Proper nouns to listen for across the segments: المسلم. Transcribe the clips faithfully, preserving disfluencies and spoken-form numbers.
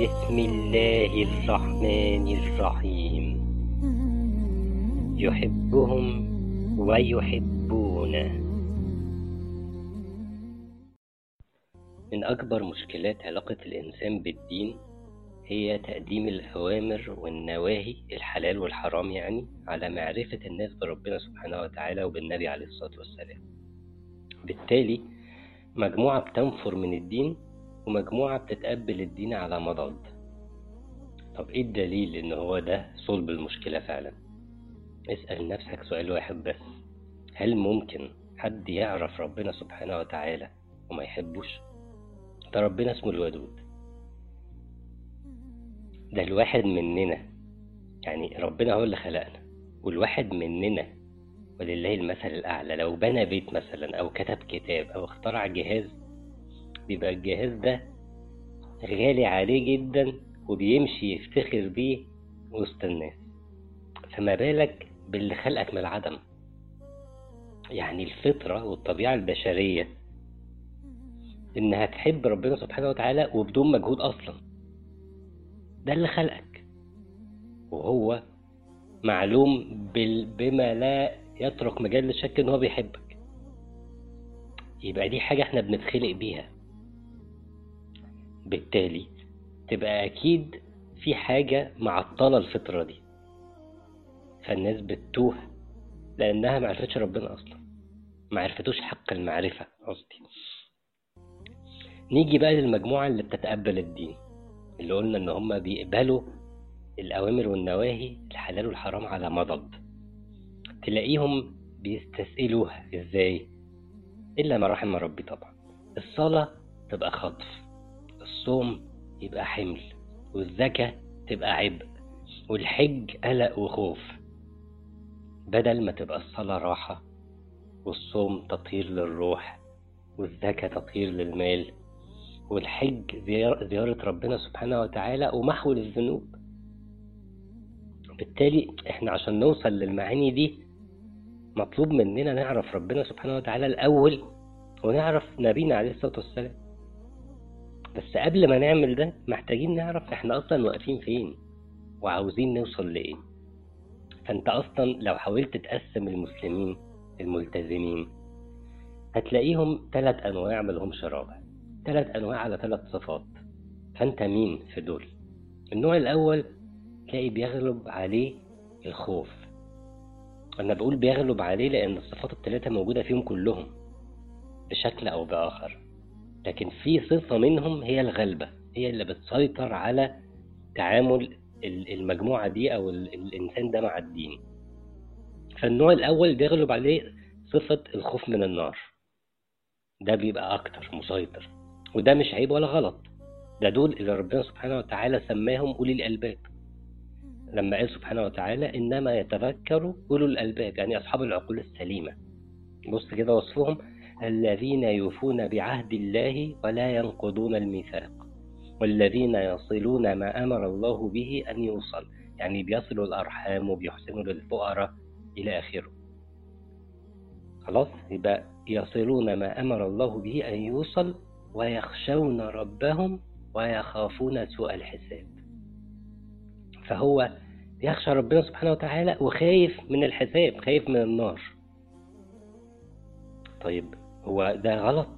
بسم الله الرحمن الرحيم. يحبهم ويحبونه. من أكبر مشكلات علاقة الإنسان بالدين هي تقديم الأوامر والنواهي، الحلال والحرام يعني، على معرفة الناس بربنا سبحانه وتعالى وبالنبي عليه الصلاة والسلام. بالتالي مجموعة بتنفر من الدين ومجموعة بتتقبل الدين على مضض. طب ايه الدليل ان هو ده صلب المشكلة فعلا؟ اسأل نفسك سؤال واحد بس: هل ممكن حد يعرف ربنا سبحانه وتعالى وما يحبوش؟ ده ربنا اسمه الودود. ده الواحد مننا، يعني ربنا هو اللي خلقنا، والواحد مننا ولله المثل الأعلى لو بنى بيت مثلا أو كتب كتاب أو اخترع جهاز، بيبقى الجهاز ده غالي عليه جدا وبيمشي يفتخر بيه وسط الناس، فما بالك باللي خلقك من العدم؟ يعني الفطرة والطبيعة البشرية إنها تحب ربنا سبحانه وتعالى وبدون مجهود أصلا. ده اللي خلقك، وهو معلوم بما لا يترك مجال للشك إن هو بيحبك. يبقى دي حاجة إحنا بنتخلق بيها، بالتالي تبقى أكيد في حاجة معطلة الفطرة دي، فالناس بتتوه لأنها معرفتش ربنا أصلا، معرفتوش حق المعرفة قصدي. نيجي بقى للمجموعة اللي بتتقبل الدين، اللي قلنا إن هم بيقبلوا الأوامر والنواهي، الحلال والحرام على مضض. تلاقيهم بيستسئلوها إزاي؟ إلا ما رحم ربي طبعا. الصلاة تبقى خطف، الصوم يبقى حمل، والزكاة تبقى عبء، والحج قلق وخوف، بدل ما تبقى الصلاة راحة، والصوم تطهير للروح، والزكاة تطهير للمال، والحج زيارة ربنا سبحانه وتعالى ومحو الذنوب. بالتالي احنا عشان نوصل للمعاني دي مطلوب مننا نعرف ربنا سبحانه وتعالى الأول، ونعرف نبينا عليه الصلاة والسلام. بس قبل ما نعمل ده محتاجين نعرف احنا أصلا واقفين فين وعاوزين نوصل لإيه. فانت أصلا لو حاولت تقسم المسلمين الملتزمين هتلاقيهم ثلاث أنواع ملهمش رابع، ثلاث أنواع على ثلاث صفات. فأنت مين في دول؟ النوع الأول تلاقي بيغلب عليه الخوف. أنا بقول بيغلب عليه لأن الصفات الثلاثة موجودة فيهم كلهم بشكل أو بآخر، لكن في صفة منهم هي الغلبة، هي اللي بتسيطر على تعامل المجموعة دي أو الإنسان ده مع الدين. فالنوع الأول بيغلب عليه صفة الخوف من النار، ده بيبقى أكتر مسيطر، وده مش عيب ولا غلط، ده دول اللي ربنا سبحانه وتعالى سماهم أولي الألباب، لما قال سبحانه وتعالى إنما يتفكروا أولو الألباب، يعني أصحاب العقول السليمة. بص كده وصفهم: الذين يوفون بعهد الله ولا ينقضون الميثاق، والذين يصلون ما أمر الله به أن يوصل، يعني بيصلوا الأرحام وبيحسنوا للفقراء إلى آخره. خلاص، يبقى يصلون ما أمر الله به أن يوصل، ويخشون ربهم ويخافون سوء الحساب. فهو يخشى ربنا سبحانه وتعالى وخايف من الحساب، خايف من النار. طيب هو ده غلط؟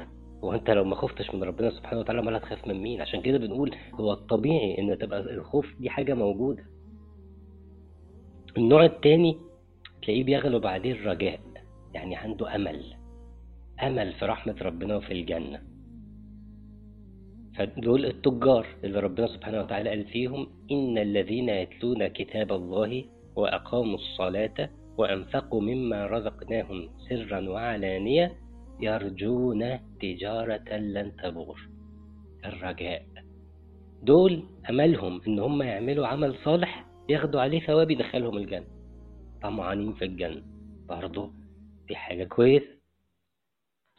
وانت لو ما خفتش من ربنا سبحانه وتعالى ما هتخاف من مين؟ عشان كده بنقول هو الطبيعي ان تبقى الخوف دي حاجة موجودة. النوع التاني تلاقيه بيغلب عليه الرجاء، يعني عنده أمل، أمل في رحمة ربنا وفي الجنة. فدول التجار اللي ربنا سبحانه وتعالى قال فيهم: إن الذين يتلون كتاب الله وأقاموا الصلاة وأنفقوا مما رزقناهم سرا وعلانية يرجون تجارة لن تبور. الرجاء، دول أملهم إن هم يعملوا عمل صالح ياخدوا عليه ثواب يدخلهم الجنة، طمعانين في الجنة. برضه دي حاجة كويس،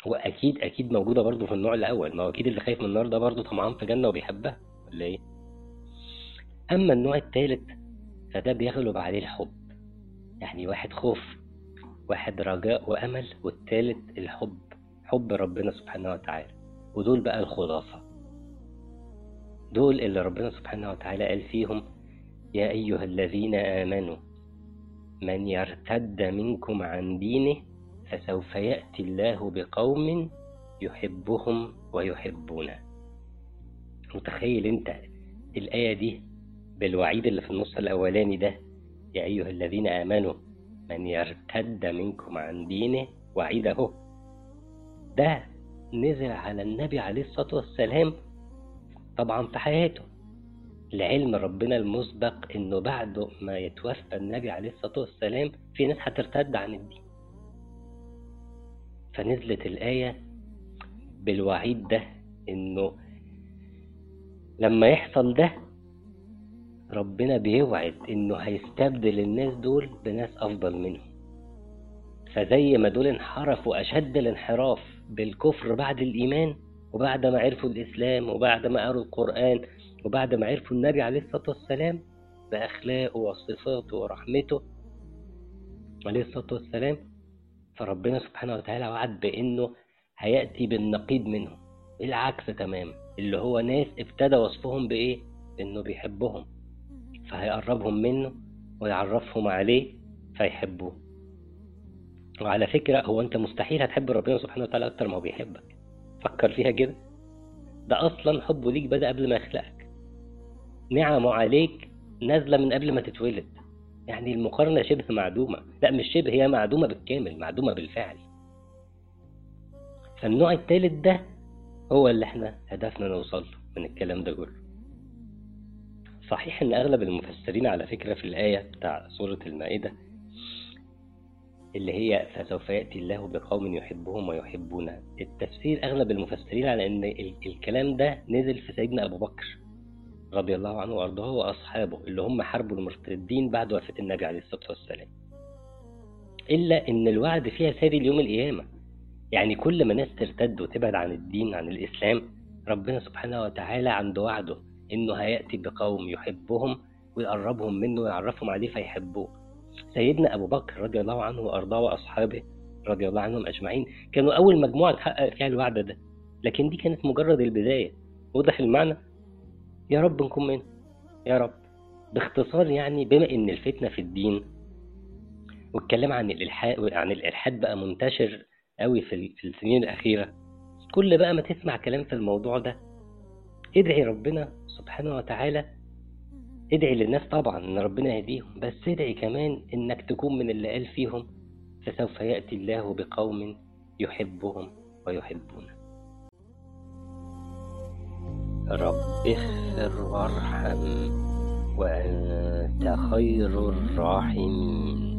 وأكيد أكيد موجودة برضو في النوع الأول، ما هو أكيد اللي خايف من النار ده برضو طمعان في جنة وبيحبها ولا إيه؟ أما النوع الثالث فده بيغلب عليه الحب، يعني واحد خوف، واحد رجاء وأمل، والثالث الحب، حب ربنا سبحانه وتعالى. ودول بقى الخلاصة، دول اللي ربنا سبحانه وتعالى قال فيهم يا أيها الذين آمنوا من يرتد منكم عن دينه فسوف يأتي الله بقوم يحبهم ويحبونه. متخيل انت الآية دي بالوعيد اللي في النص الأولاني ده، يا أيها الذين آمنوا من يرتد منكم عن دينه، وعيد اهو ده نزل على النبي عليه الصلاة والسلام طبعا في حياته، لعلم ربنا المسبق انه بعد ما يتوفى النبي عليه الصلاة والسلام في ناس هترتد عن الدين، فنزلت الآية بالوعيد ده انه لما يحصل ده ربنا بيوعد انه هيستبدل الناس دول بناس افضل منهم. فزي ما دول انحرفوا اشد الانحراف بالكفر بعد الايمان، وبعد ما عرفوا الاسلام وبعد ما قروا القرآن وبعد ما عرفوا النبي عليه الصلاة والسلام باخلاقه وصفاته ورحمته عليه الصلاة والسلام، فربنا سبحانه وتعالى وعد بانه هيأتي بالنقيض منهم، العكس تمام، اللي هو ناس ابتدى وصفهم بايه؟ انه بيحبهم، فهيقربهم منه ويعرفهم عليه فيحبوه. وعلى فكرة هو انت مستحيل هتحب ربنا سبحانه وتعالى اكتر ما هو بيحبك، فكر فيها كده، ده اصلا حبه ليك بدأ قبل ما يخلقك، نعمه عليك نازلة من قبل ما تتولد، يعني المقارنة شبه معدومة، لا مش شبه، هي معدومة بالكامل، معدومة بالفعل. فالنوع الثالث ده هو اللي احنا هدفنا نوصل له من الكلام ده كله. صحيح ان اغلب المفسرين على فكرة في الآية بتاع سورة المائدة اللي هي فسوف يأتي الله بقوم يحبهم ويحبونه، التفسير اغلب المفسرين على ان الكلام ده نزل في سيدنا ابو بكر رضي الله عنه وارضاه واصحابه اللي هم حاربوا المرتدين بعد وفاة النبي عليه الصلاة والسلام، الا ان الوعد فيها ساري ليوم القيامة، يعني كل ما ناس ترتد وتبعد عن الدين عن الاسلام ربنا سبحانه وتعالى عنده وعده انه هيأتي بقوم يحبهم ويقربهم منه ويعرفهم عليه فيحبوه. سيدنا أبو بكر رضي الله عنه وأرضاه وأصحابه رضي الله عنهم أجمعين كانوا أول مجموعة تحقق فيها الوعد ده، لكن دي كانت مجرد البداية. وضح المعنى؟ يا رب نكون منه يا رب. باختصار يعني بما إن الفتنة في الدين والكلام عن الإلحاد عن الإلحاد بقى منتشر قوي في السنين الأخيرة، كل بقى ما تسمع كلام في الموضوع ده ادعي ربنا سبحانه وتعالى، ادعي للناس طبعا ان ربنا يهديهم، بس ادعي كمان انك تكون من اللي قال فيهم فسوف يأتي الله بقوم يحبهم ويحبونه. رب اغفر وارحم وانت خير الراحمين.